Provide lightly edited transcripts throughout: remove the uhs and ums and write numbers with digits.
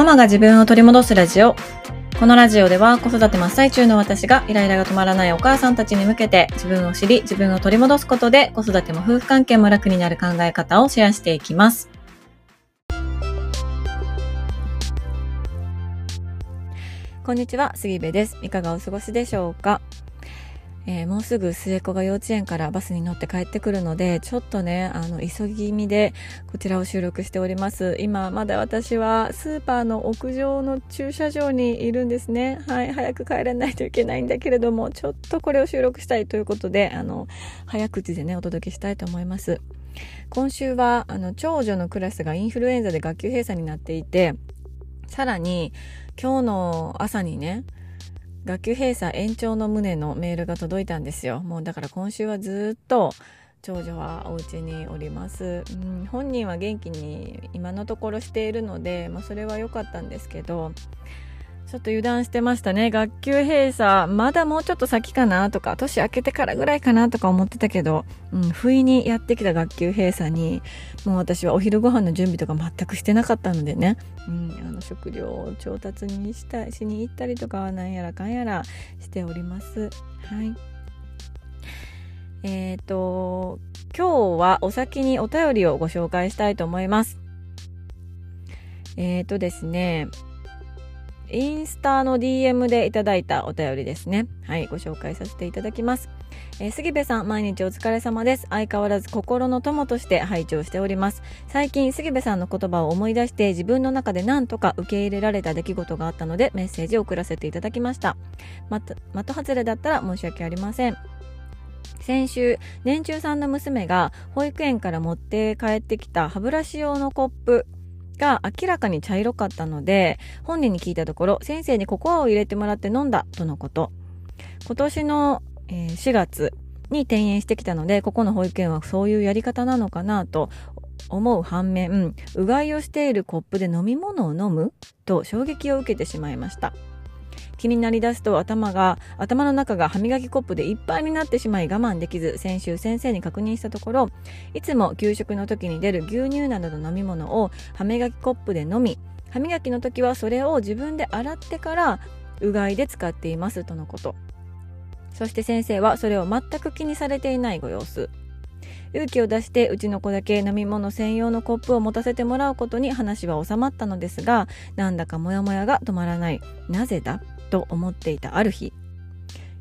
ママが自分を取り戻すラジオ。このラジオでは子育て真っ最中の私がイライラが止まらないお母さんたちに向けて自分を知り自分を取り戻すことで子育ても夫婦関係も楽になる考え方をシェアしていきます。こんにちは、杉部です。いかがお過ごしでしょうか。もうすぐ末っ子が幼稚園からバスに乗って帰ってくるので、ちょっとね急ぎ気味でこちらを収録しております。今まだ私はスーパーの屋上の駐車場にいるんですね。はい、早く帰らないといけないんだけれども、ちょっとこれを収録したいということで早口でねお届けしたいと思います。今週は長女のクラスがインフルエンザで学級閉鎖になっていて、さらに今日の朝にね学級閉鎖延長の旨のメールが届いたんですよ。もうだから今週はずっと長女はお家におります。本人は元気に今のところしているので、それは良かったんですけど、ちょっと油断してましたね。学級閉鎖まだもうちょっと先かなとか、年明けてからぐらいかなとか思ってたけど、不意にやってきた学級閉鎖にもう私はお昼ご飯の準備とか全くしてなかったのでね、食料を調達にしに行ったりとかなんやらかんやらしております。はい、今日はお先にお便りをご紹介したいと思います。ですね、インスタの DM でいただいたお便りですね。はい、ご紹介させていただきます。杉部さん、毎日お疲れ様です。相変わらず心の友として拝聴しております。最近杉部さんの言葉を思い出して自分の中で何とか受け入れられた出来事があったのでメッセージを送らせていただきました。的外れだったら申し訳ありません。先週、年中さんの娘が保育園から持って帰ってきた歯ブラシ用のコップが明らかに茶色かったので本人に聞いたところ、先生にココアを入れてもらって飲んだとのこと。今年の4月に転園してきたので、ここの保育園はそういうやり方なのかなと思う反面、うがいをしているコップで飲み物を飲むと衝撃を受けてしまいました。気になりだすと頭の中が歯磨きコップでいっぱいになってしまい我慢できず、先週先生に確認したところ、いつも給食の時に出る牛乳などの飲み物を歯磨きコップで飲み、歯磨きの時はそれを自分で洗ってからうがいで使っていますとのこと。そして先生はそれを全く気にされていないご様子。勇気を出してうちの子だけ飲み物専用のコップを持たせてもらうことに話は収まったのですが、なんだかモヤモヤが止まらない、なぜだと思っていたある日、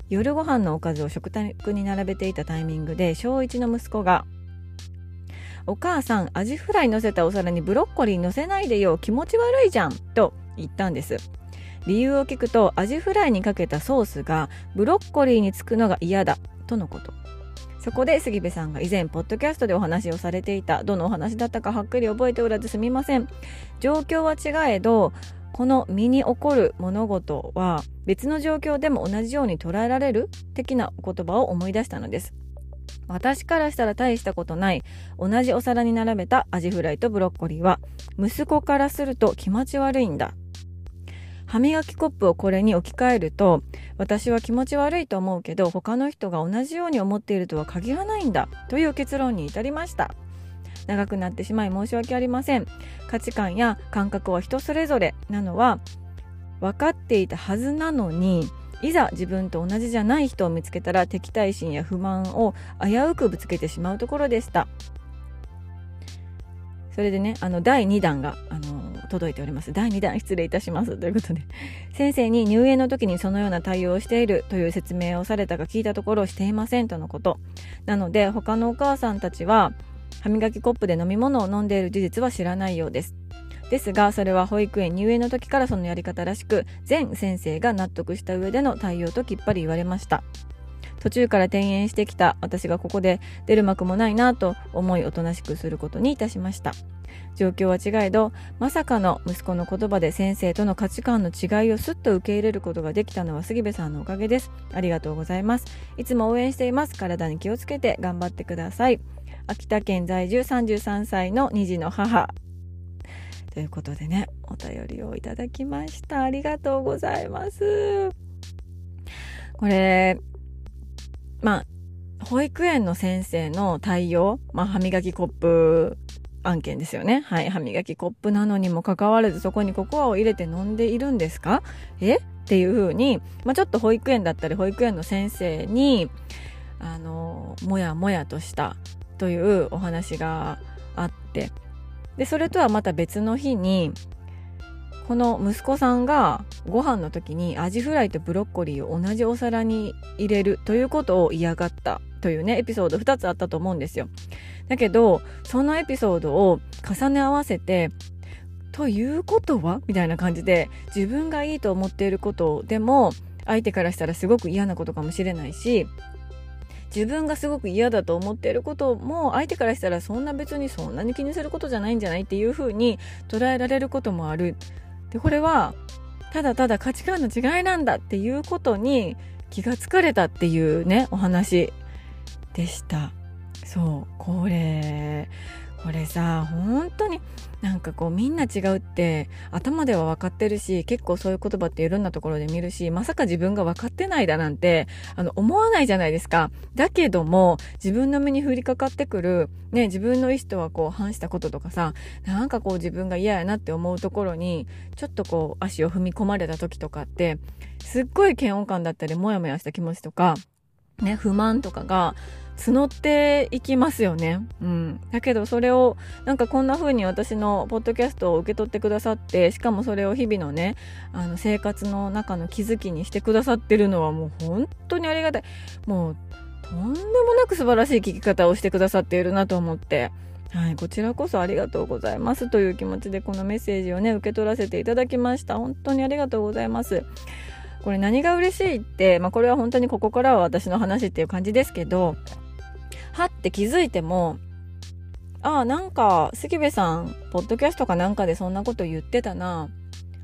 夜ご飯のおかずを食卓に並べていたタイミングで小1の息子が、お母さんアジフライ乗せたお皿にブロッコリー乗せないでよ、気持ち悪いじゃんと言ったんです。理由を聞くと、アジフライにかけたソースがブロッコリーにつくのが嫌だとのこと。そこで杉部さんが以前ポッドキャストでお話をされていた、どのお話だったかはっきり覚えておらずすみません。状況は違えど、この身に起こる物事は別の状況でも同じように捉えられる的な言葉を思い出したのです。私からしたら大したことない、同じお皿に並べたアジフライとブロッコリーは息子からすると気持ち悪いんだ。歯磨きコップをこれに置き換えると、私は気持ち悪いと思うけど他の人が同じように思っているとは限らないんだという結論に至りました。長くなってしまい申し訳ありません。価値観や感覚は人それぞれなのは分かっていたはずなのに、いざ自分と同じじゃない人を見つけたら敵対心や不満を危うくぶつけてしまうところでした。それでね、第2弾が届いております。第2弾失礼いたしますということで、先生に入園の時にそのような対応をしているという説明をされたが、聞いたところしていませんとのこと。なので他のお母さんたちは歯磨きコップで飲み物を飲んでいる事実は知らないようです。ですがそれは保育園入園の時からそのやり方らしく、全先生が納得した上での対応ときっぱり言われました。途中から転園してきた私がここで出る幕もないなと思い、おとなしくすることにいたしました。状況は違えど、まさかの息子の言葉で先生との価値観の違いをすっと受け入れることができたのは杉部さんのおかげです。ありがとうございます。いつも応援しています。体に気をつけて頑張ってください。秋田県在住33歳の2児の母ということでね、お便りをいただきました。ありがとうございます。これ保育園の先生の対応、歯磨きコップ案件ですよね。はい、歯磨きコップなのにもかかわらずそこにココアを入れて飲んでいるんですか？っていうふうに、ちょっと保育園だったり保育園の先生にもやもやとしたというお話があって、でそれとはまた別の日にこの息子さんがご飯の時にアジフライとブロッコリーを同じお皿に入れるということを嫌がったというねエピソード2つあったと思うんですよ。だけどそのエピソードを重ね合わせて、ということはみたいな感じで自分がいいと思っていることでも相手からしたらすごく嫌なことかもしれないし、自分がすごく嫌だと思っていることも相手からしたら別にそんなに気にすることじゃないんじゃないっていう風に捉えられることもある。でこれはただただ価値観の違いなんだっていうことに気がつかれたっていうねお話でした。そうこれさ本当にみんな違うって頭では分かってるし、結構そういう言葉っていろんなところで見るし、まさか自分が分かってないだなんて思わないじゃないですか。だけども自分の目に降りかかってくる、ね、自分の意思とは反したこととかさ、自分が嫌やなって思うところにちょっと足を踏み込まれた時とかってすっごい嫌悪感だったりモヤモヤした気持ちとかね、不満とかが募っていきますよね。だけどそれをこんな風に私のポッドキャストを受け取ってくださって、しかもそれを日々のね生活の中の気づきにしてくださってるのはもう本当にありがたい。もうとんでもなく素晴らしい聞き方をしてくださっているなと思って、はい、こちらこそありがとうございますという気持ちでこのメッセージをね受け取らせていただきました。本当にありがとうございます。これ何が嬉しいって、これは本当にここからは私の話っていう感じですけど、はって気づいても、ああ杉部さんポッドキャストかでそんなこと言ってたな、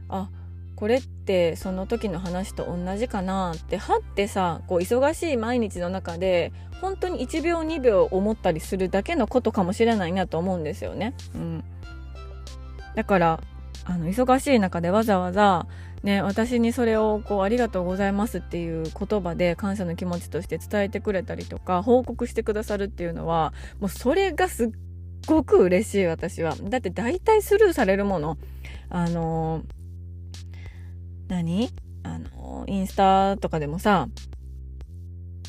あこれってその時の話と同じかなってはってさ、忙しい毎日の中で本当に1秒2秒思ったりするだけのことかもしれないなと思うんですよね。だから忙しい中でわざわざね、私にそれをありがとうございますっていう言葉で感謝の気持ちとして伝えてくれたりとか報告してくださるっていうのはもうそれがすっごく嬉しい。私はだって大体スルーされるもの、インスタとかでもさ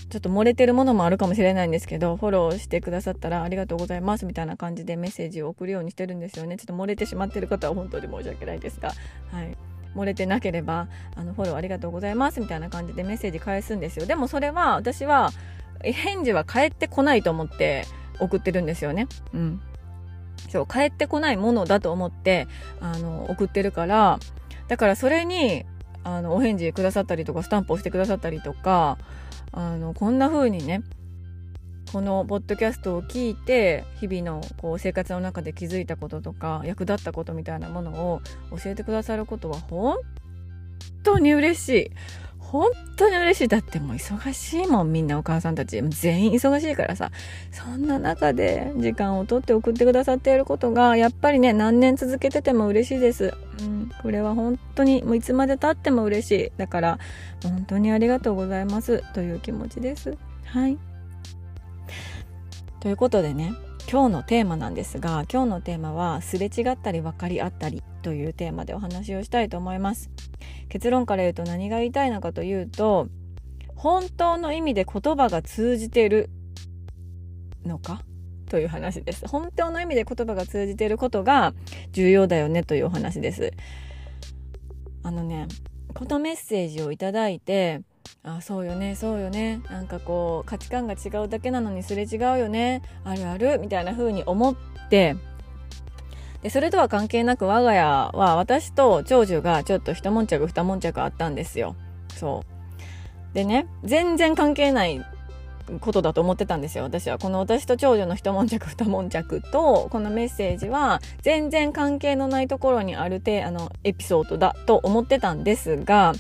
ちょっと漏れてるものもあるかもしれないんですけど、フォローしてくださったらありがとうございますみたいな感じでメッセージを送るようにしてるんですよね。ちょっと漏れてしまってる方は本当に申し訳ないですが、はい、漏れてなければフォローありがとうございますみたいな感じでメッセージ返すんですよ。でもそれは私は返事は返ってこないと思って送ってるんですよね。そう返ってこないものだと思って送ってるから、だからそれにお返事くださったりとかスタンプをしてくださったりとかこんな風にねこのポッドキャストを聞いて日々の生活の中で気づいたこととか役立ったことみたいなものを教えてくださることは本当に嬉しい。だってもう忙しいもん、みんなお母さんたち全員忙しいからさ、そんな中で時間を取って送ってくださっていることがやっぱりね何年続けてても嬉しいです、これは本当にもういつまで経っても嬉しい。だから本当にありがとうございますという気持ちです。はいということでね、今日のテーマなんですが、今日のテーマはすれ違ったり分かり合ったりというテーマでお話をしたいと思います。結論から言うと何が言いたいのかというと、本当の意味で言葉が通じているのかという話です。本当の意味で言葉が通じていることが重要だよねというお話です。このメッセージをいただいて、あそうよねそうよね、価値観が違うだけなのにすれ違うよね、あるあるみたいな風に思って、でそれとは関係なく我が家は私と長女がちょっと一悶着二悶着あったんですよ。そうでね、全然関係ないことだと思ってたんですよ私は。この私と長女の一悶着二悶着とこのメッセージは全然関係のないところにあるエピソードだと思ってたんですが、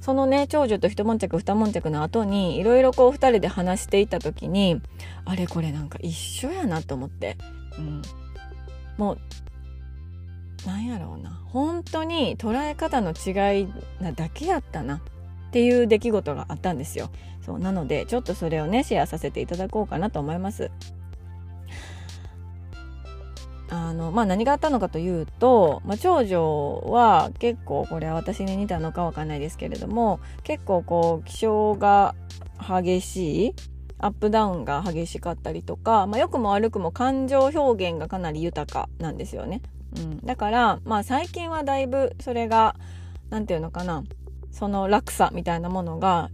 そのね長女と一悶着二悶着の後にいろいろ二人で話していた時に、あれこれ一緒やなと思って、もうなんやろうな、本当に捉え方の違いなだけやったなっていう出来事があったんですよ。そうなのでちょっとそれをねシェアさせていただこうかなと思います。何があったのかというと、長女は結構これは私に似たのかわかんないですけれども、結構こう気性が激しい、アップダウンが激しかったりとか、良くも悪くも感情表現がかなり豊かなんですよね。だから最近はだいぶそれがなんていうのかな、その落差みたいなものが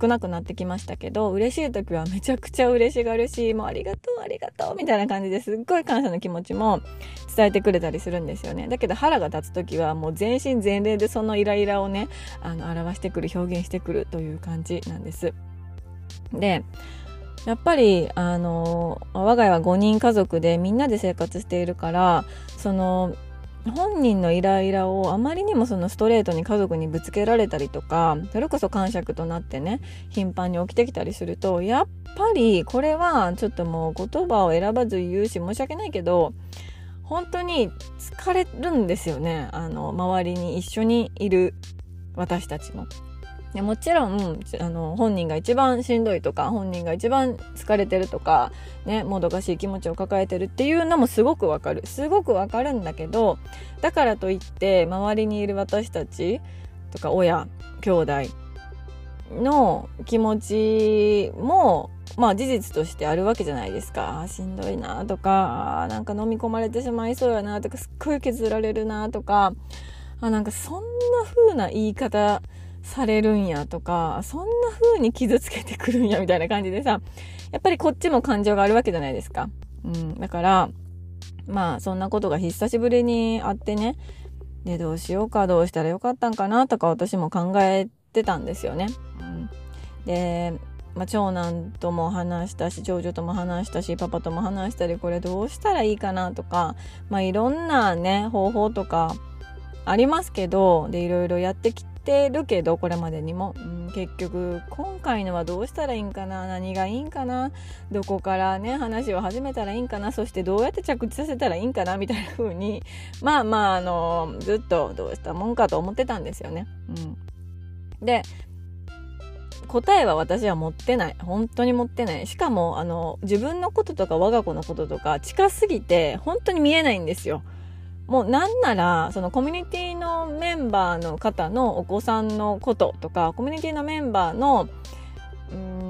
少なくなってきましたけど、嬉しい時はめちゃくちゃ嬉しがるし、もうありがとうありがとうみたいな感じですっごい感謝の気持ちも伝えてくれたりするんですよね。だけど腹が立つ時はもう全身全霊でそのイライラをね、表してくる、表現してくるという感じなんです。でやっぱり我が家は5人家族でみんなで生活しているから、その本人のイライラをあまりにもそのストレートに家族にぶつけられたりとか、それこそ癇癪となってね、頻繁に起きてきたりすると、やっぱりこれはちょっともう言葉を選ばず言うし申し訳ないけど、本当に疲れるんですよね。周りに一緒にいる私たちも。でもちろん本人が一番しんどいとか、本人が一番疲れてるとか、ね、もどかしい気持ちを抱えてるっていうのもすごくわかるんだけど、だからといって周りにいる私たちとか親兄弟の気持ちも事実としてあるわけじゃないですか。しんどいなとか、なんか飲み込まれてしまいそうやなとか、すっごい削られるなとか、なんかそんな風な言い方されるんやとか、そんな風に傷つけてくるんやみたいな感じでさ、やっぱりこっちも感情があるわけじゃないですか。だからそんなことが久しぶりにあってね、でどうしようか、どうしたらよかったんかなとか私も考えてたんですよね。で長男とも話したし、長女とも話したし、パパとも話したり、これどうしたらいいかなとか、いろんなね方法とかありますけど、でいろいろやってきてるけど、これまでにも、結局今回のはどうしたらいいんかな、何がいいんかな、どこからね話を始めたらいいんかな、そしてどうやって着地させたらいいんかなみたいな風にずっとどうしたもんかと思ってたんですよね。で答えは私は持ってない、本当に持ってない。しかも自分のこととか我が子のこととか近すぎて本当に見えないんですよ。もうなんならそのコミュニティのメンバーの方のお子さんのこととか、コミュニティのメンバーの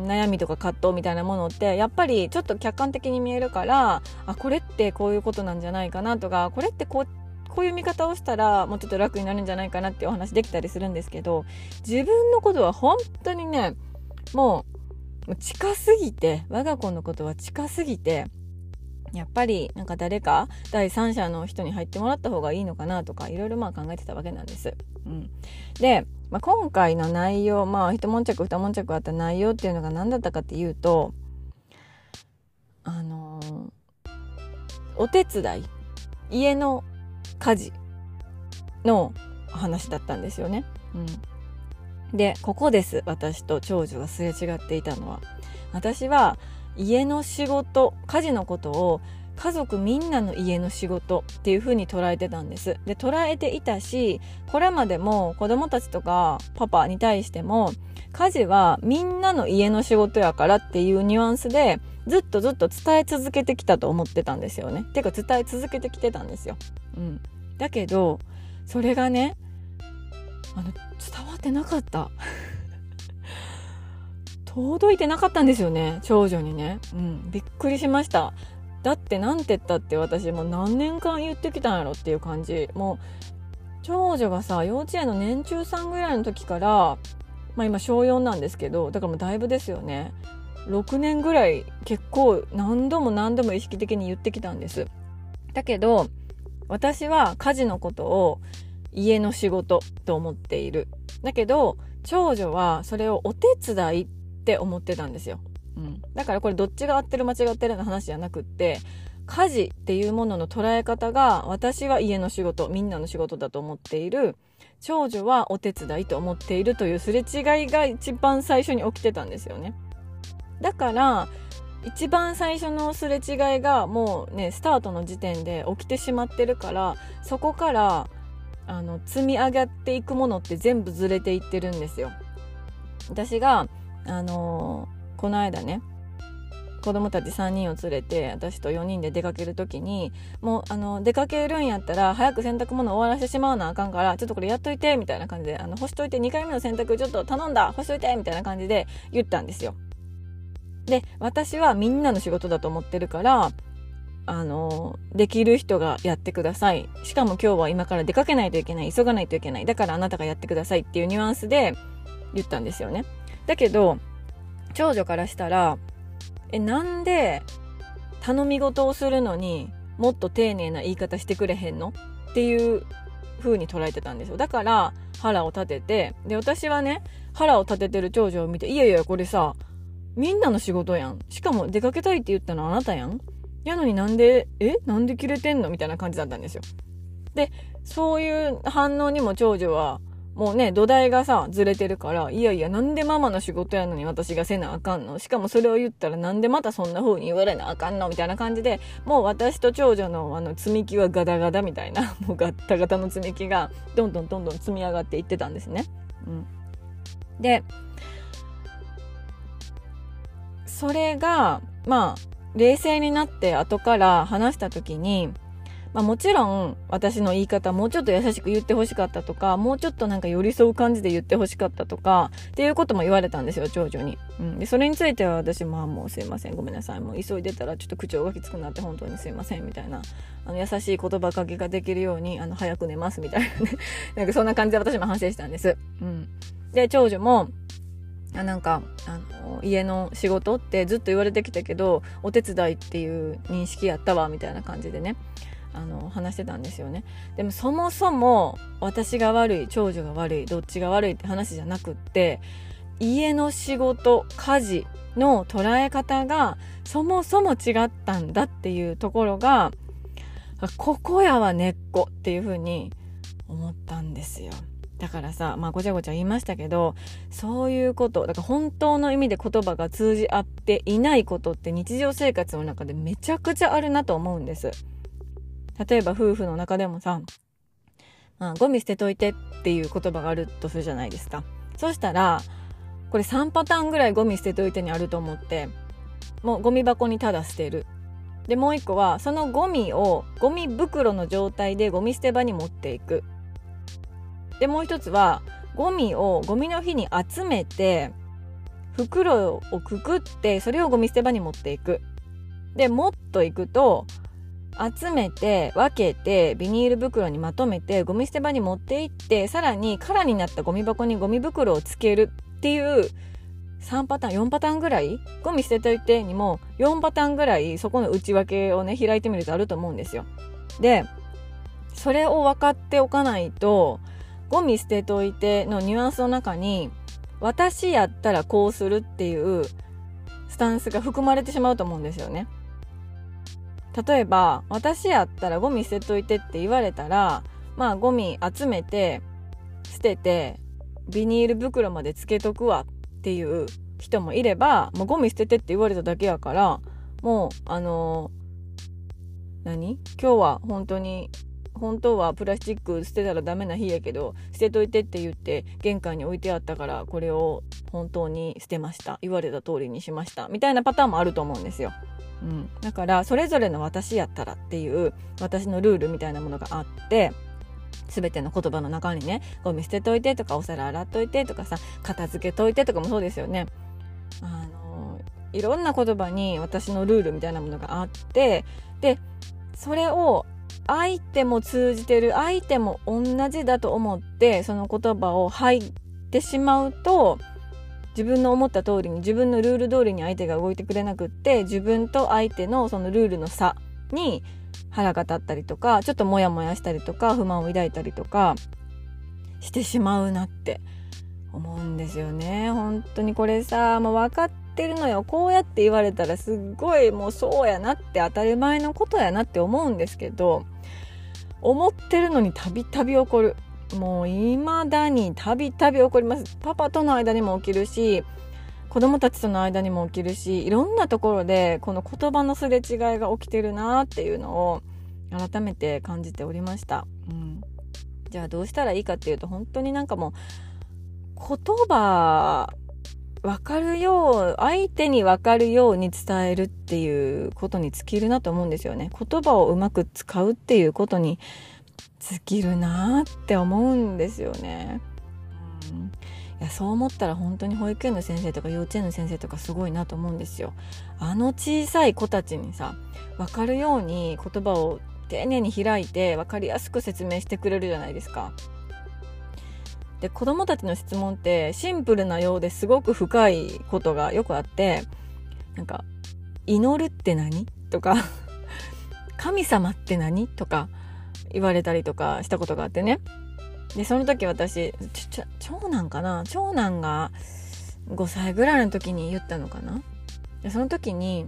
悩みとか葛藤みたいなものってやっぱりちょっと客観的に見えるから、これってこういうことなんじゃないかなとか、これってこういう見方をしたらもうちょっと楽になるんじゃないかなってお話できたりするんですけど、自分のことは本当にね、もう近すぎて、我が子のことは近すぎて、やっぱりなんか誰か第三者の人に入ってもらった方がいいのかなとか、いろいろ考えてたわけなんです。で、今回の内容、一悶着二悶着あった内容っていうのが何だったかっていうと、お手伝い、家の家事の話だったんですよね。で、ここです。私と長女がすれ違っていたのは、私は家の仕事、家事のことを家族みんなの家の仕事っていう風に捉えてたんです。で、捉えていたし、これまでも子供たちとかパパに対しても、家事はみんなの家の仕事やからっていうニュアンスでずっと伝え続けてきたと思ってたんですよね。てか伝え続けてきてたんですよ。だけどそれがね、伝わってなかった。届いてなかったんですよね、長女にね。びっくりしました。だってなんて言ったって私もう何年間言ってきたんやろっていう感じ。もう長女がさ、幼稚園の年中さんぐらいの時から今小4なんですけど、だからもうだいぶですよね、6年ぐらい結構何度も意識的に言ってきたんです。だけど私は家事のことを家の仕事と思っている。だけど長女はそれをお手伝いって思ってたんですよ。だからこれどっちが合ってる間違ってるの話じゃなくって、家事っていうものの捉え方が、私は家の仕事、みんなの仕事だと思っている、長女はお手伝いと思っているというすれ違いが一番最初に起きてたんですよね。だから一番最初のすれ違いがもうね、スタートの時点で起きてしまってるから、そこから積み上がっていくものって全部ずれていってるんですよ。私がこの間ね、子供たち3人を連れて私と4人で出かけるときに、もう出かけるんやったら早く洗濯物終わらせてしまわなあかんから、ちょっとこれやっといてみたいな感じで、干しといて2回目の洗濯ちょっと頼んだ、干しといてみたいな感じで言ったんですよ。で、私はみんなの仕事だと思ってるから、できる人がやってください、しかも今日は今から出かけないといけない、急がないといけない、だからあなたがやってくださいっていうニュアンスで言ったんですよね。だけど長女からしたら、なんで頼み事をするのにもっと丁寧な言い方してくれへんのっていう風に捉えてたんですよ。だから腹を立てて、で私はね、腹を立ててる長女を見て、いやいやこれさ、みんなの仕事やん、しかも出かけたいって言ったのあなたやん、やのになんでキレてんのみたいな感じだったんですよ。でそういう反応にも長女はもうね、土台がさずれてるから、いやいやなんでママの仕事やのに私がせなあかんの、しかもそれを言ったらなんでまたそんな風に言われなあかんのみたいな感じで、もう私と長女の積み木はガタガタみたいな、もうガッタガタの積み木がどんどんどんどん積み上がっていってたんですね、でそれがまあ冷静になって後から話した時に、もちろん私の言い方もうちょっと優しく言ってほしかったとか、もうちょっとなんか寄り添う感じで言ってほしかったとかっていうことも言われたんですよ、長女に、でそれについては私ももうすいません、ごめんなさい、もう急いでたらちょっと口調がきつくなって本当にすいませんみたいな、優しい言葉かけができるように早く寝ますみたいなねなんかそんな感じで私も反省したんです、で長女もなんか家の仕事ってずっと言われてきたけどお手伝いっていう認識やったわみたいな感じでね、話してたんですよね。でもそもそも私が悪い、長女が悪い、どっちが悪いって話じゃなくって、家の仕事、家事の捉え方がそもそも違ったんだっていうところが、ここやわ根っこっていう風に思ったんですよ。だからさ、ごちゃごちゃ言いましたけど、そういうことだから、本当の意味で言葉が通じ合っていないことって日常生活の中でめちゃくちゃあるなと思うんです。例えば夫婦の中でもさ、ゴミ捨てといてっていう言葉があるとするじゃないですか。そしたらこれ3パターンぐらいゴミ捨てといてにあると思って、もうゴミ箱にただ捨てる、でもう一個はそのゴミをゴミ袋の状態でゴミ捨て場に持っていく、でもう一つはゴミをゴミの日に集めて袋をくくってそれをゴミ捨て場に持っていく、でもっといくと集めて分けてビニール袋にまとめてゴミ捨て場に持っていって、さらに空になったゴミ箱にゴミ袋をつけるっていう3パターン4パターンぐらい、ゴミ捨てといてにも4パターンぐらいそこの内訳をね開いてみるとあると思うんですよ。でそれを分かっておかないと、ゴミ捨てといてのニュアンスの中に私やったらこうするっていうスタンスが含まれてしまうと思うんですよね。例えば私やったらゴミ捨てといてって言われたら、ゴミ集めて捨ててビニール袋までつけとくわっていう人もいれば、もうゴミ捨ててって言われただけやから、もう今日は本当はプラスチック捨てたらダメな日やけど捨てといてって言って玄関に置いてあったから、これを本当に捨てました、言われた通りにしましたみたいなパターンもあると思うんですよ、だからそれぞれの私やったらっていう私のルールみたいなものがあって、全ての言葉の中にね、ゴミ捨てといてとかお皿洗っといてとかさ、片付けといてとかもそうですよね。いろんな言葉に私のルールみたいなものがあって、でそれを相手も通じてる、相手も同じだと思ってその言葉を吐いてしまうと、自分の思った通りに自分のルール通りに相手が動いてくれなくって、自分と相手のそのルールの差に腹が立ったりとか、ちょっとモヤモヤしたりとか不満を抱いたりとかしてしまうなって思うんですよね。本当にこれさ、もう分かってるのよ、こうやって言われたらすっごいもうそうやなって、当たり前のことやなって思うんですけど、思ってるのにたびたび起こる、もういまだにたびたび起こります。パパとの間にも起きるし、子供たちとの間にも起きるし、いろんなところでこの言葉のすれ違いが起きてるなっていうのを改めて感じておりました、じゃあどうしたらいいかっていうと、本当になんかもう言葉分かるよう、相手に分かるように伝えるっていうことに尽きるなと思うんですよね。言葉をうまく使うっていうことに尽きるなって思うんですよね。いや、そう思ったら本当に保育園の先生とか幼稚園の先生とかすごいなと思うんですよ。あの小さい子たちにさ、分かるように言葉を丁寧に開いて分かりやすく説明してくれるじゃないですか。で、子どもたちの質問ってシンプルなようですごく深いことがよくあって、なんか祈るって何とか神様って何とか言われたりとかしたことがあってね。でその時私長男が5歳ぐらいの時に言ったのかな。でその時に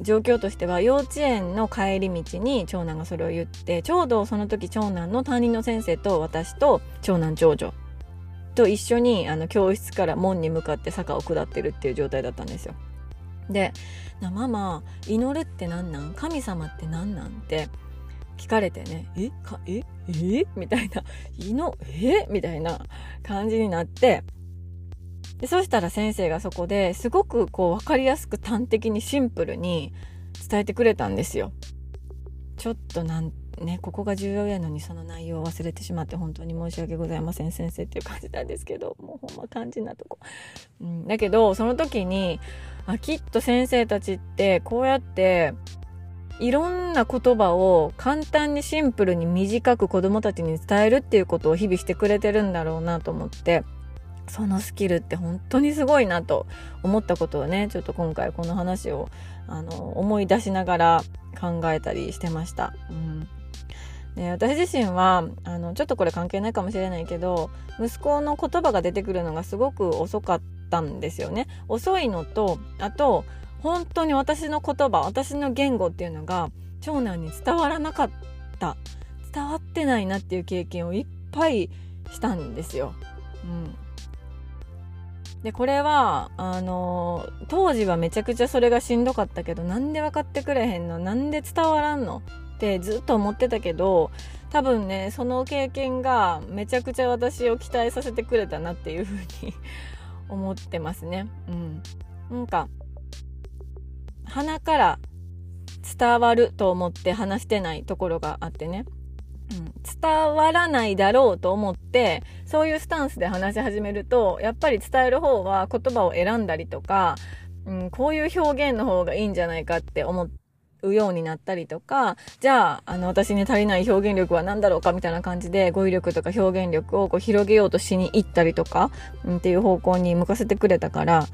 状況としては、幼稚園の帰り道に長男がそれを言って、ちょうどその時長男の担任の先生と私と長男長女と一緒に教室から門に向かって坂を下ってるっていう状態だったんですよ。で、ママ祈るって何なん、神様って何なんって聞かれてね、みたいな、みたいな感じになって、でそしたら先生がそこですごくこう分かりやすく端的にシンプルに伝えてくれたんですよ。ちょっとここが重要やのにその内容を忘れてしまって本当に申し訳ございません先生っていう感じなんですけど、もうほんま肝心なとこ、だけどその時にきっと先生たちってこうやっていろんな言葉を簡単にシンプルに短く子どもたちに伝えるっていうことを日々してくれてるんだろうなと思って、そのスキルって本当にすごいなと思ったことをね、ちょっと今回この話を思い出しながら考えたりしてました。で私自身はちょっとこれ関係ないかもしれないけど、息子の言葉が出てくるのがすごく遅かったんですよね。遅いのと、あと本当に私の言葉、私の言語っていうのが長男に伝わらなかった、伝わってないなっていう経験をいっぱいしたんですよ。でこれは当時はめちゃくちゃそれがしんどかったけど、なんで分かってくれへんの、なんで伝わらんのってずっと思ってたけど、多分ねその経験がめちゃくちゃ私を期待させてくれたなっていうふうに思ってますね。なんか鼻から伝わると思って話してないところがあってね、伝わらないだろうと思ってそういうスタンスで話し始めると、やっぱり伝える方は言葉を選んだりとか、こういう表現の方がいいんじゃないかって思うようになったりとか、じゃあ私に足りない表現力は何だろうかみたいな感じで語彙力とか表現力をこう広げようとしに行ったりとか、っていう方向に向かせてくれたから、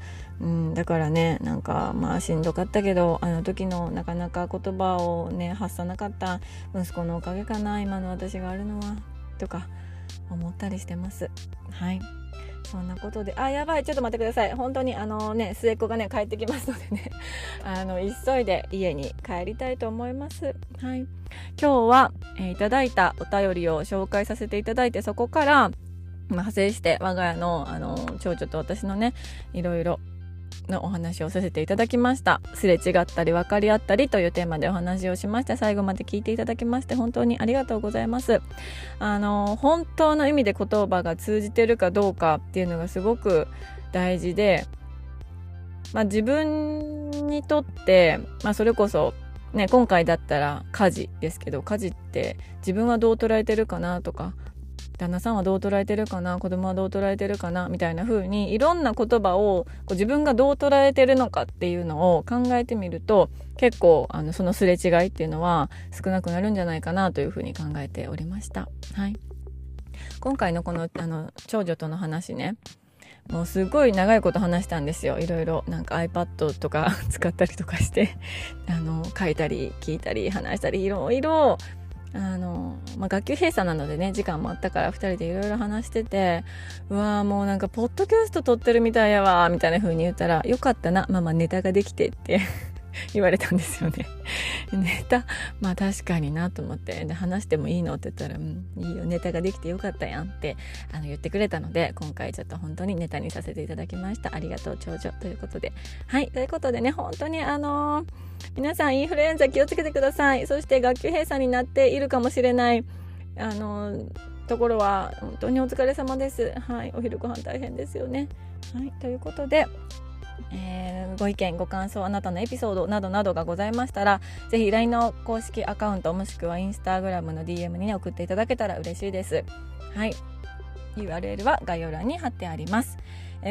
だからね、なんかしんどかったけど、あの時のなかなか言葉をね発さなかった息子のおかげかな今の私があるのはとか思ったりしてます。はい、そんなことで、やばい、ちょっと待ってください。本当に末っ子がね帰ってきますのでね急いで家に帰りたいと思います。はい、今日は、いただいたお便りを紹介させていただいて、そこから派生して我が家の、長女と私のねいろいろのお話をさせていただきました。すれ違ったり分かり合ったりというテーマでお話をしました。最後まで聞いていただきまして本当にありがとうございます。本当の意味で言葉が通じてるかどうかっていうのがすごく大事で、自分にとって、それこそね今回だったら家事ですけど、家事って自分はどう捉えてるかなとか、旦那さんはどう捉えてるかな、子供はどう捉えてるかなみたいな風に、いろんな言葉を自分がどう捉えてるのかっていうのを考えてみると、結構そのすれ違いっていうのは少なくなるんじゃないかなという風に考えておりました。はい、今回のこの長女との話ね、もうすごい長いこと話したんですよ。いろいろなんか iPad とか使ったりとかして書いたり聞いたり話したり、いろいろ学級閉鎖なのでね時間もあったから2人でいろいろ話してて、うわーもうなんかポッドキャスト撮ってるみたいやわみたいな風に言ったら、よかったなママネタができてって言われたんですよね。ネタ確かになと思って、で話してもいいのって言ったら、いいよネタができてよかったやんって言ってくれたので、今回ちょっと本当にネタにさせていただきました。ありがとう長女ということで、はい、ということでね本当に皆さんインフルエンザ気をつけてください。そして学級閉鎖になっているかもしれないところは本当にお疲れ様です、はい、お昼ご飯大変ですよね、はい、ということで、ご意見ご感想あなたのエピソードなどなどがございましたらぜひ LINE の公式アカウントもしくは Instagram の DM に、ね、送っていただけたら嬉しいです、はい、URL は概要欄に貼ってあります。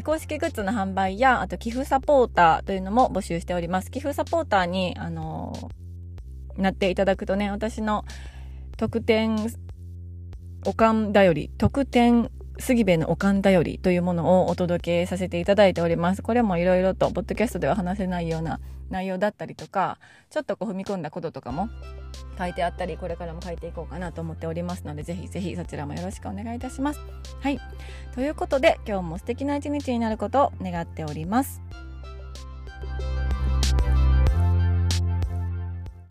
公式グッズの販売やあと寄付サポーターというのも募集しております。寄付サポーターに、なっていただくとね私の特典おかんだより特典杉部のおかんだよりというものをお届けさせていただいております。これもいろいろとポッドキャストでは話せないような内容だったりとかちょっとこう踏み込んだこととかも書いてあったりこれからも書いていこうかなと思っておりますのでぜひぜひそちらもよろしくお願いいたします。はい、ということで今日も素敵な一日になることを願っております。